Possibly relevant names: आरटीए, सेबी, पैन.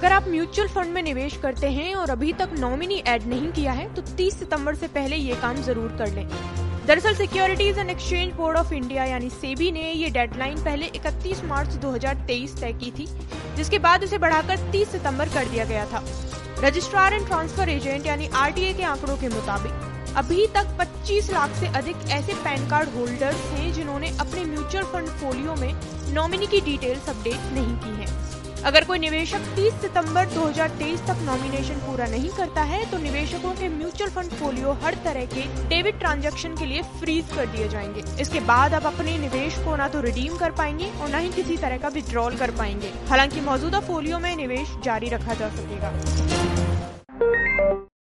अगर आप mutual fund में निवेश करते हैं और अभी तक नॉमिनी ऐड नहीं किया है तो 30 सितंबर से पहले ये काम जरूर कर लें। दरअसल securities and exchange board of India यानी सेबी ने ये डेडलाइन पहले 31 मार्च 2023 तय की थी, जिसके बाद उसे बढ़ाकर 30 सितंबर कर दिया गया था। रजिस्ट्रार एंड ट्रांसफर एजेंट यानी आरटीए के आंकड़ों के मुताबिक अभी तक 25 लाख से अधिक ऐसे पैन कार्ड होल्डर्स हैं जिन्होंने अपने म्यूचुअल फंड फोलियो में नॉमिनी की डिटेल्स अपडेट नहीं की है। अगर कोई निवेशक 30 सितंबर 2023 तक नॉमिनेशन पूरा नहीं करता है तो निवेशकों के म्यूचुअल फंड फोलियो हर तरह के डेबिट ट्रांजैक्शन के लिए फ्रीज कर दिए जाएंगे। इसके बाद आप अपने निवेश को ना तो रिडीम कर पाएंगे और न ही किसी तरह का विड्रॉल कर पाएंगे। हालांकि मौजूदा फोलियो में निवेश जारी रखा जा सकेगा।